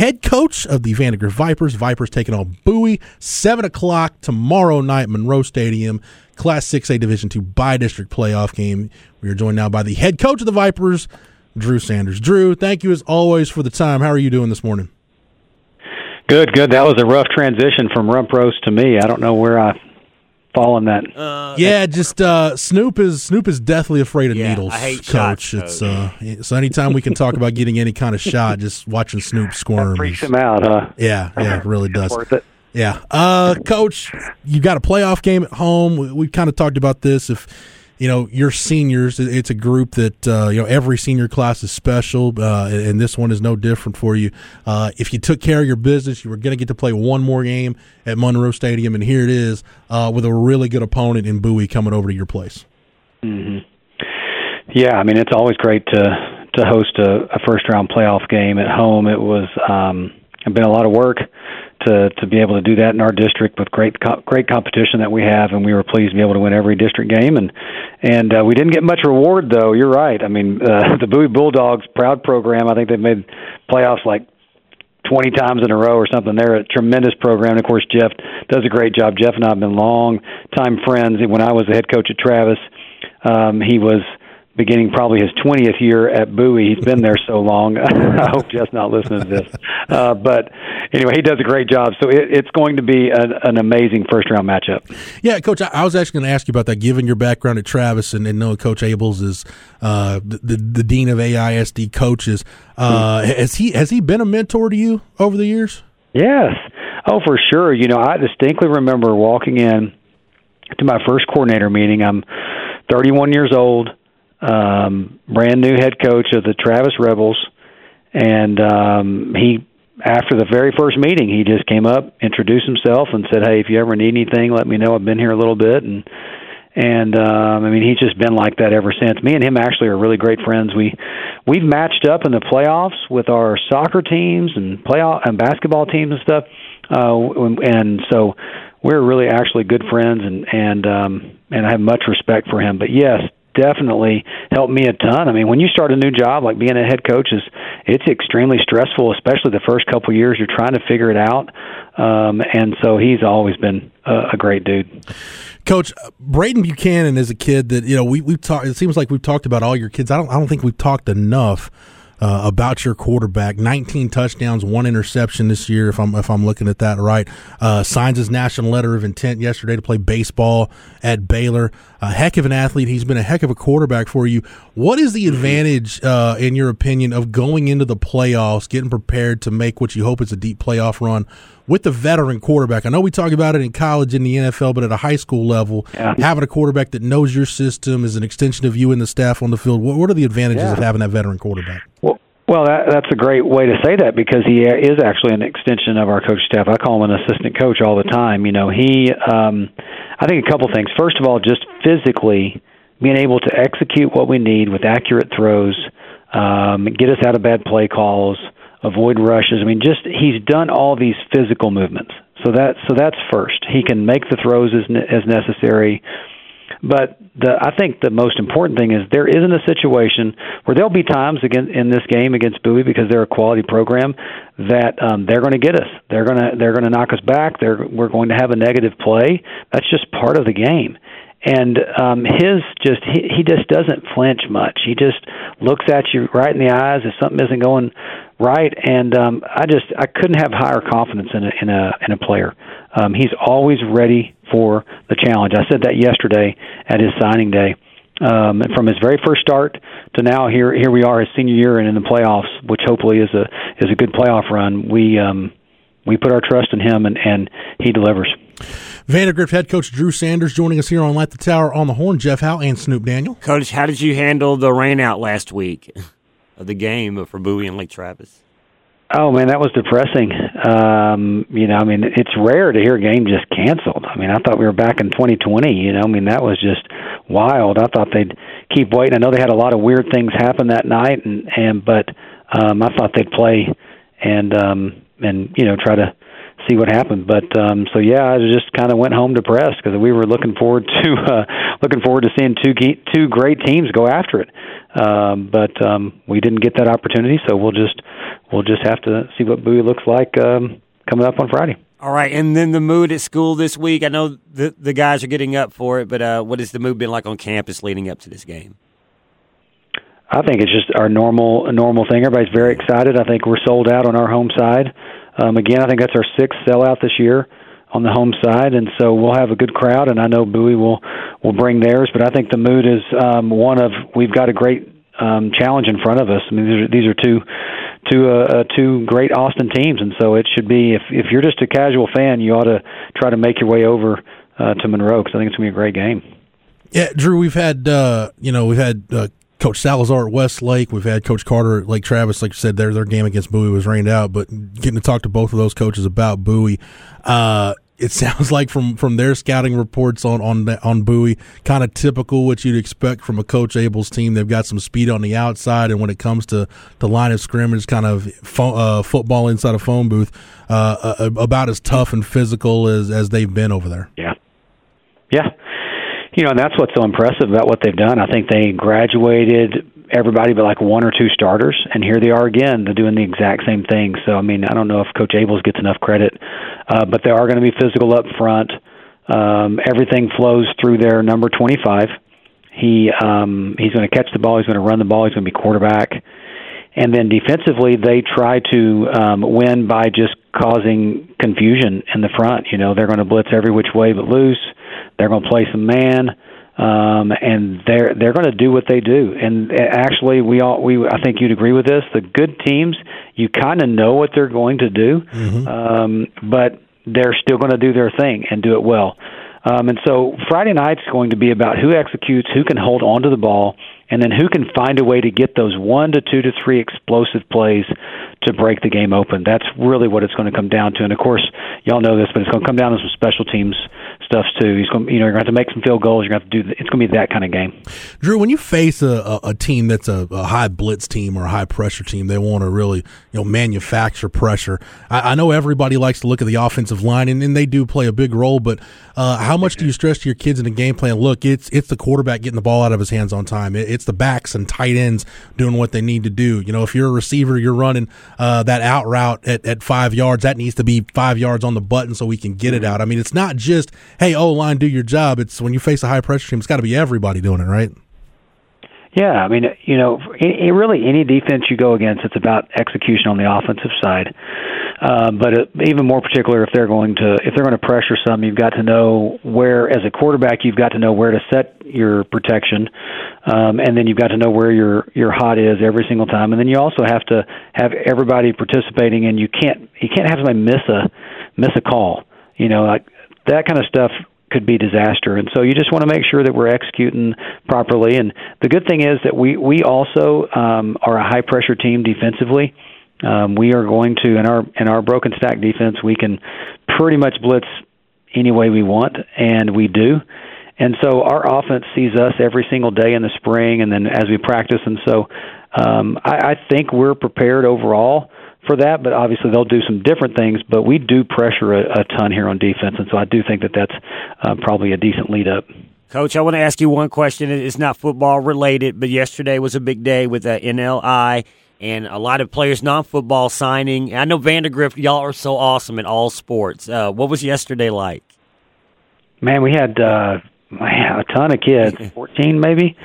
head coach of the Vandegrift Vipers. Vipers taking on Bowie, 7 o'clock tomorrow night, Monroe Stadium, Class 6A Division II by-district playoff game. We are joined now by the head coach of the Vipers, Drew Sanders. Drew, thank you as always for the time. How are you doing this morning? Good. That was a rough transition from Rump Rose to me. I don't know where I fall in that. Snoop is deathly afraid of needles. I hate coach. Shots, it's so anytime we can talk about getting any kind of shot, just watching Snoop squirm. That freaks him out, huh? Yeah, it really does. Worth it. Yeah, Coach, you got a playoff game at home. We kind of talked about this. If you know your seniors, it's a group that every senior class is special, and this one is no different for you. If you took care of your business, you were going to get to play one more game at Monroe Stadium, and here it is with a really good opponent in Bowie coming over to your place. Mm-hmm. Yeah, I mean it's always great to host a first round playoff game at home. It was been a lot of work to be able to do that in our district with great competition that we have, and we were pleased to be able to win every district game. And we didn't get much reward, though. You're right. I mean, the Bowie Bulldogs, proud program, I think they've made playoffs like 20 times in a row or something. They're a tremendous program. And, of course, Jeff does a great job. Jeff and I have been long-time friends. When I was the head coach at Travis, he was beginning probably his 20th year at Bowie. He's been there so long. I hope Jeff's not listening to this. But anyway, he does a great job. So it's going to be an amazing first-round matchup. Yeah, Coach, I was actually going to ask you about that, given your background at Travis and knowing Coach Ables is the dean of AISD coaches. Has he been a mentor to you over the years? Yes. Oh, for sure. You know, I distinctly remember walking in to my first coordinator meeting. I'm 31 years old. Brand new head coach of the Travis Rebels, and he, after the very first meeting, he just came up, introduced himself, and said, "Hey, if you ever need anything, let me know. I've been here a little bit." And I mean, he's just been like that ever since. Me and him actually are really great friends. We've matched up in the playoffs with our soccer teams and playoff and basketball teams and stuff, and so we're really actually good friends, and I have much respect for him. But yes, definitely helped me a ton. I mean, when you start a new job, like being a head coach, it's extremely stressful, especially the first couple of years. You're trying to figure it out. And so he's always been a great dude. Coach, Braden Buchanan is a kid that, you know, we've talked, it seems like we've talked about all your kids. I don't think we've talked enough about your quarterback. 19 touchdowns, 1 interception this year, if I'm looking at that right. Signs his national letter of intent yesterday to play baseball at Baylor. A heck of an athlete. He's been a heck of a quarterback for you. What is the advantage, in your opinion, of going into the playoffs, getting prepared to make what you hope is a deep playoff run with the veteran quarterback? I know we talk about it in college, in the NFL, but at a high school level, having a quarterback that knows your system is an extension of you and the staff on the field. What are the advantages of having that veteran quarterback? Well, that's a great way to say that, because he is actually an extension of our coach staff. I call him an assistant coach all the time. You know, he, I think a couple things. First of all, just physically being able to execute what we need with accurate throws, get us out of bad play calls, avoid rushes. I mean, just he's done all these physical movements. So that's first. He can make the throws as necessary. But I think the most important thing is there isn't a situation where there'll be times in this game against Bowie, because they're a quality program, that they're going to get us. They're going to knock us back. We're going to have a negative play. That's just part of the game. And he just doesn't flinch much. He just looks at you right in the eyes if something isn't going right. And I couldn't have higher confidence in a player. He's always ready for the challenge. I said that yesterday at his signing day. And from his very first start to now, here we are his senior year and in the playoffs, which hopefully is a good playoff run. We put our trust in him, and he delivers. Vandegrift head coach Drew Sanders joining us here on Light the Tower on the Horn. Jeff Howe and Snoop Daniel. Coach, how did you handle the rain out last week of the game for Bowie and Lake Travis? Oh, man, that was depressing. I mean, it's rare to hear a game just canceled. I mean, I thought we were back in 2020, I mean, that was just wild. I thought they'd keep waiting. I know they had a lot of weird things happen that night, but I thought they'd play and try to see what happened. But I just kind of went home depressed, because we were looking forward to seeing two great teams go after it. But we didn't get that opportunity, so we'll just we'll just have to see what Bowie looks like coming up on Friday. All right, and then the mood at school this week. I know the guys are getting up for it, but what has the mood been like on campus leading up to this game? I think it's just our normal thing. Everybody's very excited. I think we're sold out on our home side. Again, I think that's our sixth sellout this year on the home side, and so we'll have a good crowd, and I know Bowie will bring theirs. But I think the mood is one of we've got a great challenge in front of us. I mean, these are two great Austin teams, and so it should be, if you're just a casual fan, you ought to try to make your way over to Monroe, because I think it's going to be a great game. Yeah, Drew, we've had Coach Salazar at West Lake. We've had Coach Carter at Lake Travis. Like you said, their game against Bowie was rained out, but getting to talk to both of those coaches about Bowie, it sounds like from their scouting reports on Bowie, kind of typical what you'd expect from a Coach Ables team. They've got some speed on the outside, and when it comes to the line of scrimmage, kind of football inside a phone booth, about as tough and physical as they've been over there. Yeah. You know, and that's what's so impressive about what they've done. I think they graduated everybody but like one or two starters, and here they are again. They're doing the exact same thing. So, I mean, I don't know if Coach Ables gets enough credit, but they are going to be physical up front. Everything flows through their number 25. He's going to catch the ball. He's going to run the ball. He's going to be quarterback. And then defensively, they try to win by just causing confusion in the front. You know, they're going to blitz every which way but loose. They're going to play some man, and they're going to do what they do. And actually, I think you'd agree with this. The good teams, you kind of know what they're going to do, mm-hmm. But they're still going to do their thing and do it well. And so Friday night's going to be about who executes, who can hold on to the ball, and then who can find a way to get those 1 to 2 to 3 explosive plays to break the game open. That's really what it's going to come down to. And, of course, y'all know this, but it's going to come down to some special teams stuff, too. You're going to have to make some field goals. You're going to have to it's going to be that kind of game. Drew, when you face a team that's a high blitz team or a high pressure team, they want to really manufacture pressure. I know everybody likes to look at the offensive line, and they do play a big role, but how much do you stress to your kids in the game plan? Look, it's the quarterback getting the ball out of his hands on time. It's the backs and tight ends doing what they need to do. You know, if you're a receiver, you're running that out route at 5 yards. That needs to be 5 yards on the button so we can get it out. I mean, it's not just, hey, O-line, do your job. It's when you face a high-pressure team, it's got to be everybody doing it, right? Yeah, I mean, really any defense you go against, it's about execution on the offensive side. But even more particular, if they're going to pressure some, you've got to know where, as a quarterback, you've got to know where to set your protection, and then you've got to know where your hot is every single time. And then you also have to have everybody participating, and you can't have somebody miss a call. You know, like that kind of stuff could be disaster. And so you just want to make sure that we're executing properly. And the good thing is that we also are a high pressure team defensively. We are going to, in our broken stack defense, we can pretty much blitz any way we want, and we do. And so our offense sees us every single day in the spring and then as we practice. And so I think we're prepared overall for that, but obviously they'll do some different things. But we do pressure a ton here on defense, and so I do think that that's probably a decent lead up. Coach, I want to ask you one question. It's not football related, but yesterday was a big day with NLI. And a lot of players, non-football signing. I know Vandegrift, y'all are so awesome in all sports. What was yesterday like? Man, we had a ton of kids, 14 maybe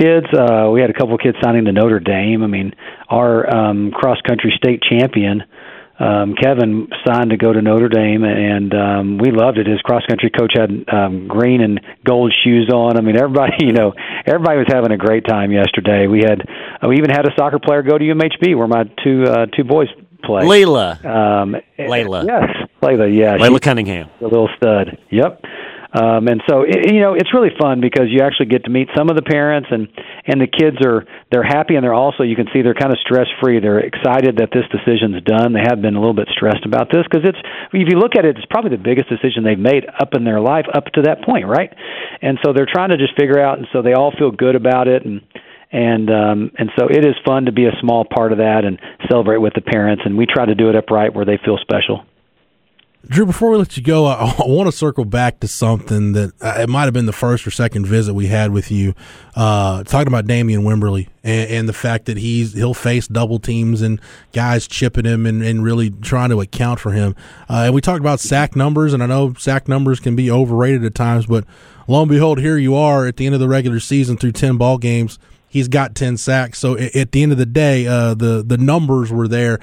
kids. We had a couple of kids signing to Notre Dame. I mean, our cross-country state champion, Kevin, signed to go to Notre Dame, and we loved it. His cross-country coach had green and gold shoes on. I mean, everybody was having a great time yesterday. We even had a soccer player go to UMHB where my two boys play. Layla. Yes, Layla, yeah. Layla Cunningham. A little stud. Yep. And so, it's really fun because you actually get to meet some of the parents, and the kids they're happy, and they're also, you can see they're kind of stress-free. They're excited that this decision's done. They have been a little bit stressed about this because if you look at it, it's probably the biggest decision they've made up in their life up to that point, right? And so they're trying to just figure out, and so they all feel good about it, and so it is fun to be a small part of that and celebrate with the parents, and we try to do it upright where they feel special. Drew, before we let you go, I want to circle back to something that it might have been the first or second visit we had with you, talking about Damian Wimberley and the fact that he'll face double teams and guys chipping him and really trying to account for him. And we talked about sack numbers, and I know sack numbers can be overrated at times, but lo and behold, here you are at the end of the regular season through 10 ball games. He's got 10 sacks. So at the end of the day, the numbers were there,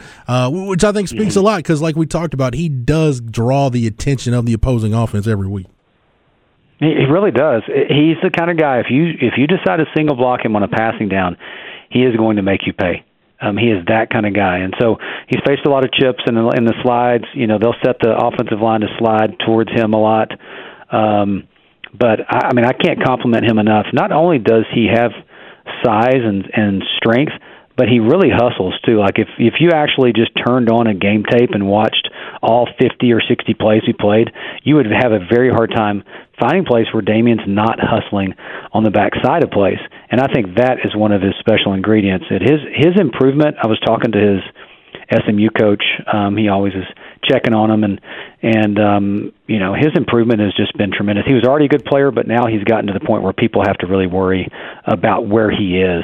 which I think speaks a lot because, like we talked about, he does draw the attention of the opposing offense every week. He really does. He's the kind of guy, if you decide to single block him on a passing down, he is going to make you pay. He is that kind of guy. And so he's faced a lot of chips, and in the slides, they'll set the offensive line to slide towards him a lot. But, I can't compliment him enough. Not only does he have size and strength, but he really hustles too. Like if you actually just turned on a game tape and watched all 50 or 60 plays he played, you would have a very hard time finding plays where Damian's not hustling on the backside of plays. And I think that is one of his special ingredients. That his improvement, I was talking to his SMU coach, he always is checking on him, and his improvement has just been tremendous. He was already a good player, but now he's gotten to the point where people have to really worry about where he is.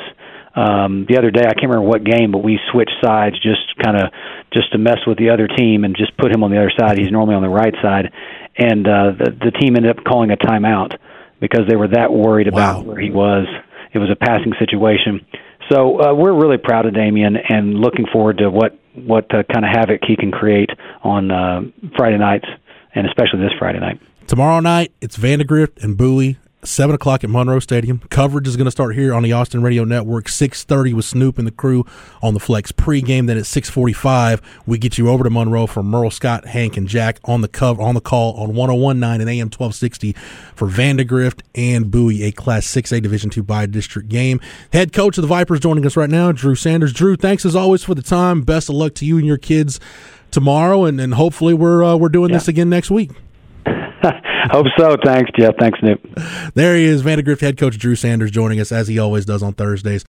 The other day, I can't remember what game, but we switched sides just to mess with the other team and just put him on the other side. He's normally on the right side, and the team ended up calling a timeout because they were that worried about where he was. It was a passing situation. So we're really proud of Damian and looking forward to what kind of havoc he can create on Friday nights, and especially this Friday night. Tomorrow night, it's Vandegrift and Bowie, 7 o'clock at Monroe Stadium. Coverage is going to start here on the Austin Radio Network, 6:30 with Snoop and the crew on the Flex pregame. Then at 6:45, we get you over to Monroe for Merle, Scott, Hank, and Jack on the call on 101.9 and AM 1260 for Vandegrift and Bowie, a Class 6A Division II by-district game. Head coach of the Vipers joining us right now, Drew Sanders. Drew, thanks as always for the time. Best of luck to you and your kids tomorrow, and hopefully we're doing this again next week. Hope so. Thanks, Jeff. Thanks, Nick. There he is, Vandegrift head coach Drew Sanders joining us as he always does on Thursdays